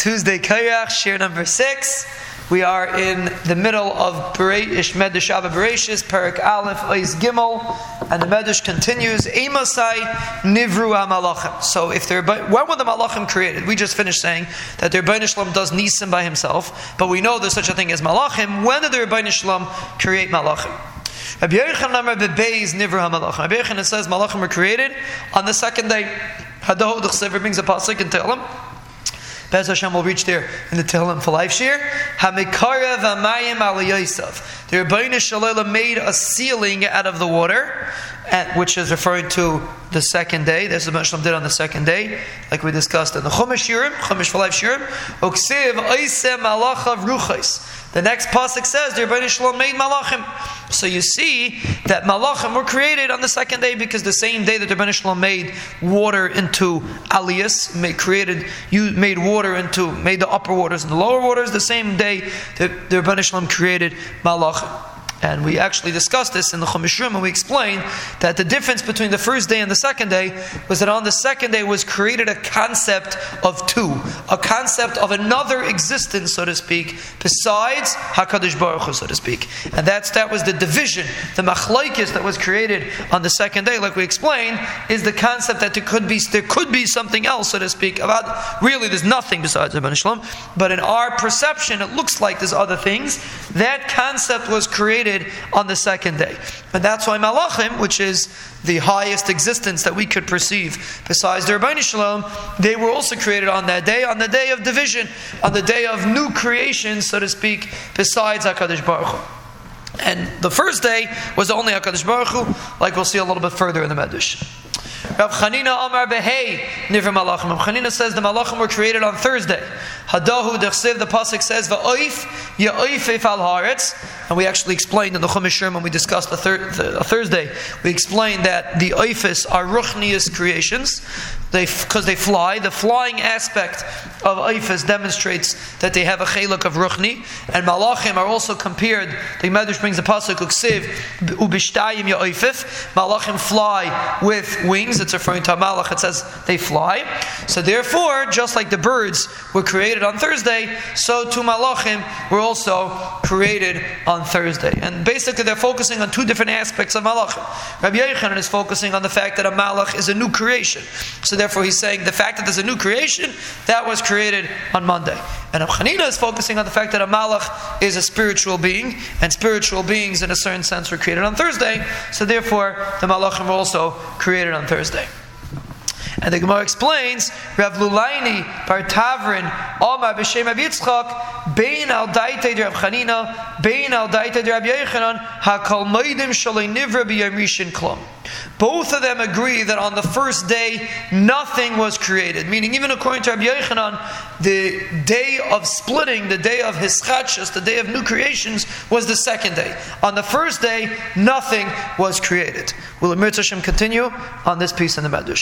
Tuesday Kayach, shir number 6. We are in the middle of Perish Medesh Abba Bereshis, Perik Aleph Ayz Gimel, and the Medesh continues, Eimasai Nivruah Malachim. So if they're, when were the Malachim created? We just finished saying that the Rebbeinu Shlom does Nisim by himself, but we know there's such a thing as Malachim. When did the Rebbeinu Shlom create Malachim? Rabbi Yochanan Amar Behei is Nivruah Malachim. Rabbi Yechanan says Malachim were created on the second day. Hadaho d'chsever brings a Passoc and tehillim. Bez Hashem will reach there in the tehillim for life shir. Hamikarev amayim Alias. The Rebbeinu Shlom made a ceiling out of the water, which is referring to the second day. That's what Rebbeinu Shlom did on the second day, like we discussed in the Chumash for life shirim. Osev Oiseh Ruchais. The next pasuk says the Rebbeinu Shlom made Malachim. So you see that Malachim were created on the second day, because the same day that the Rebbeinu Shlom made water into Alias, made the upper waters and the lower waters, the same day that the Rebbeinu Shlom created Malachim. And we actually discussed this in the Chumash Room, and we explained that the difference between the first day and the second day was that on the second day was created a concept of two, a concept of another existence, so to speak, besides HaKadosh Baruch Hu, so to speak. And that was the division, the Makhlaikis that was created on the second day, like we explained, is the concept that there could be something else, so to speak. About really, there's nothing besides Rebbeinu Shlom, but in our perception, it looks like there's other things. That concept was created on the second day. And that's why Malachim, which is the highest existence that we could perceive besides the Rebbeinu Shlom, they were also created on that day, on the day of division, on the day of new creation, so to speak, besides HaKadosh Baruch Hu. And the first day was only HaKadosh Baruch Hu, like we'll see a little bit further in the Medrash. Rav Chanina Amar Behei Nivra Malachim. Rav Chanina says the Malachim were created on Thursday. Hadahu d'chsev, the pasuk says va'oif ya Ufif al haaretz. And we actually explained in the Chumash when we discussed the Thursday. We explained that the oifis are Ruchniest creations, because they fly. The flying aspect of oifis demonstrates that they have a cheluk of Ruchni. And Malachim are also compared. The Medrash brings the pasuk uksiv ubishtayim ya Ufif. Malachim fly with wings. It's referring to Malach. It says they fly. So therefore, just like the birds were created on Thursday, so too Malachim were also created on Thursday. And basically they're focusing on two different aspects of Malachim. Rabbi Yechanan is focusing on the fact that a Malach is a new creation. So therefore he's saying the fact that there's a new creation, that was created on Monday. And Rav Chanina is focusing on the fact that a Malach is a spiritual being, and spiritual beings in a certain sense were created on Thursday. So therefore the Malachim were also created on Thursday. And the Gemara explains, Rav Lulaini bar Tavrin, Omar b'shem Rav Yitzchak, Bein al Daitei de Rav Chanina, Bein al Daitei de Rabbi Yochanan, Hakal Moedim Shalei Nivra b'Yom Rishon Klum. Both of them agree that on the first day nothing was created. Meaning, even according to Rabbi Yochanan, the day of splitting, the day of Hischatshus, the day of new creations, was the second day. On the first day, nothing was created. We'll Mir Tzashem continue on this piece in the Medrash.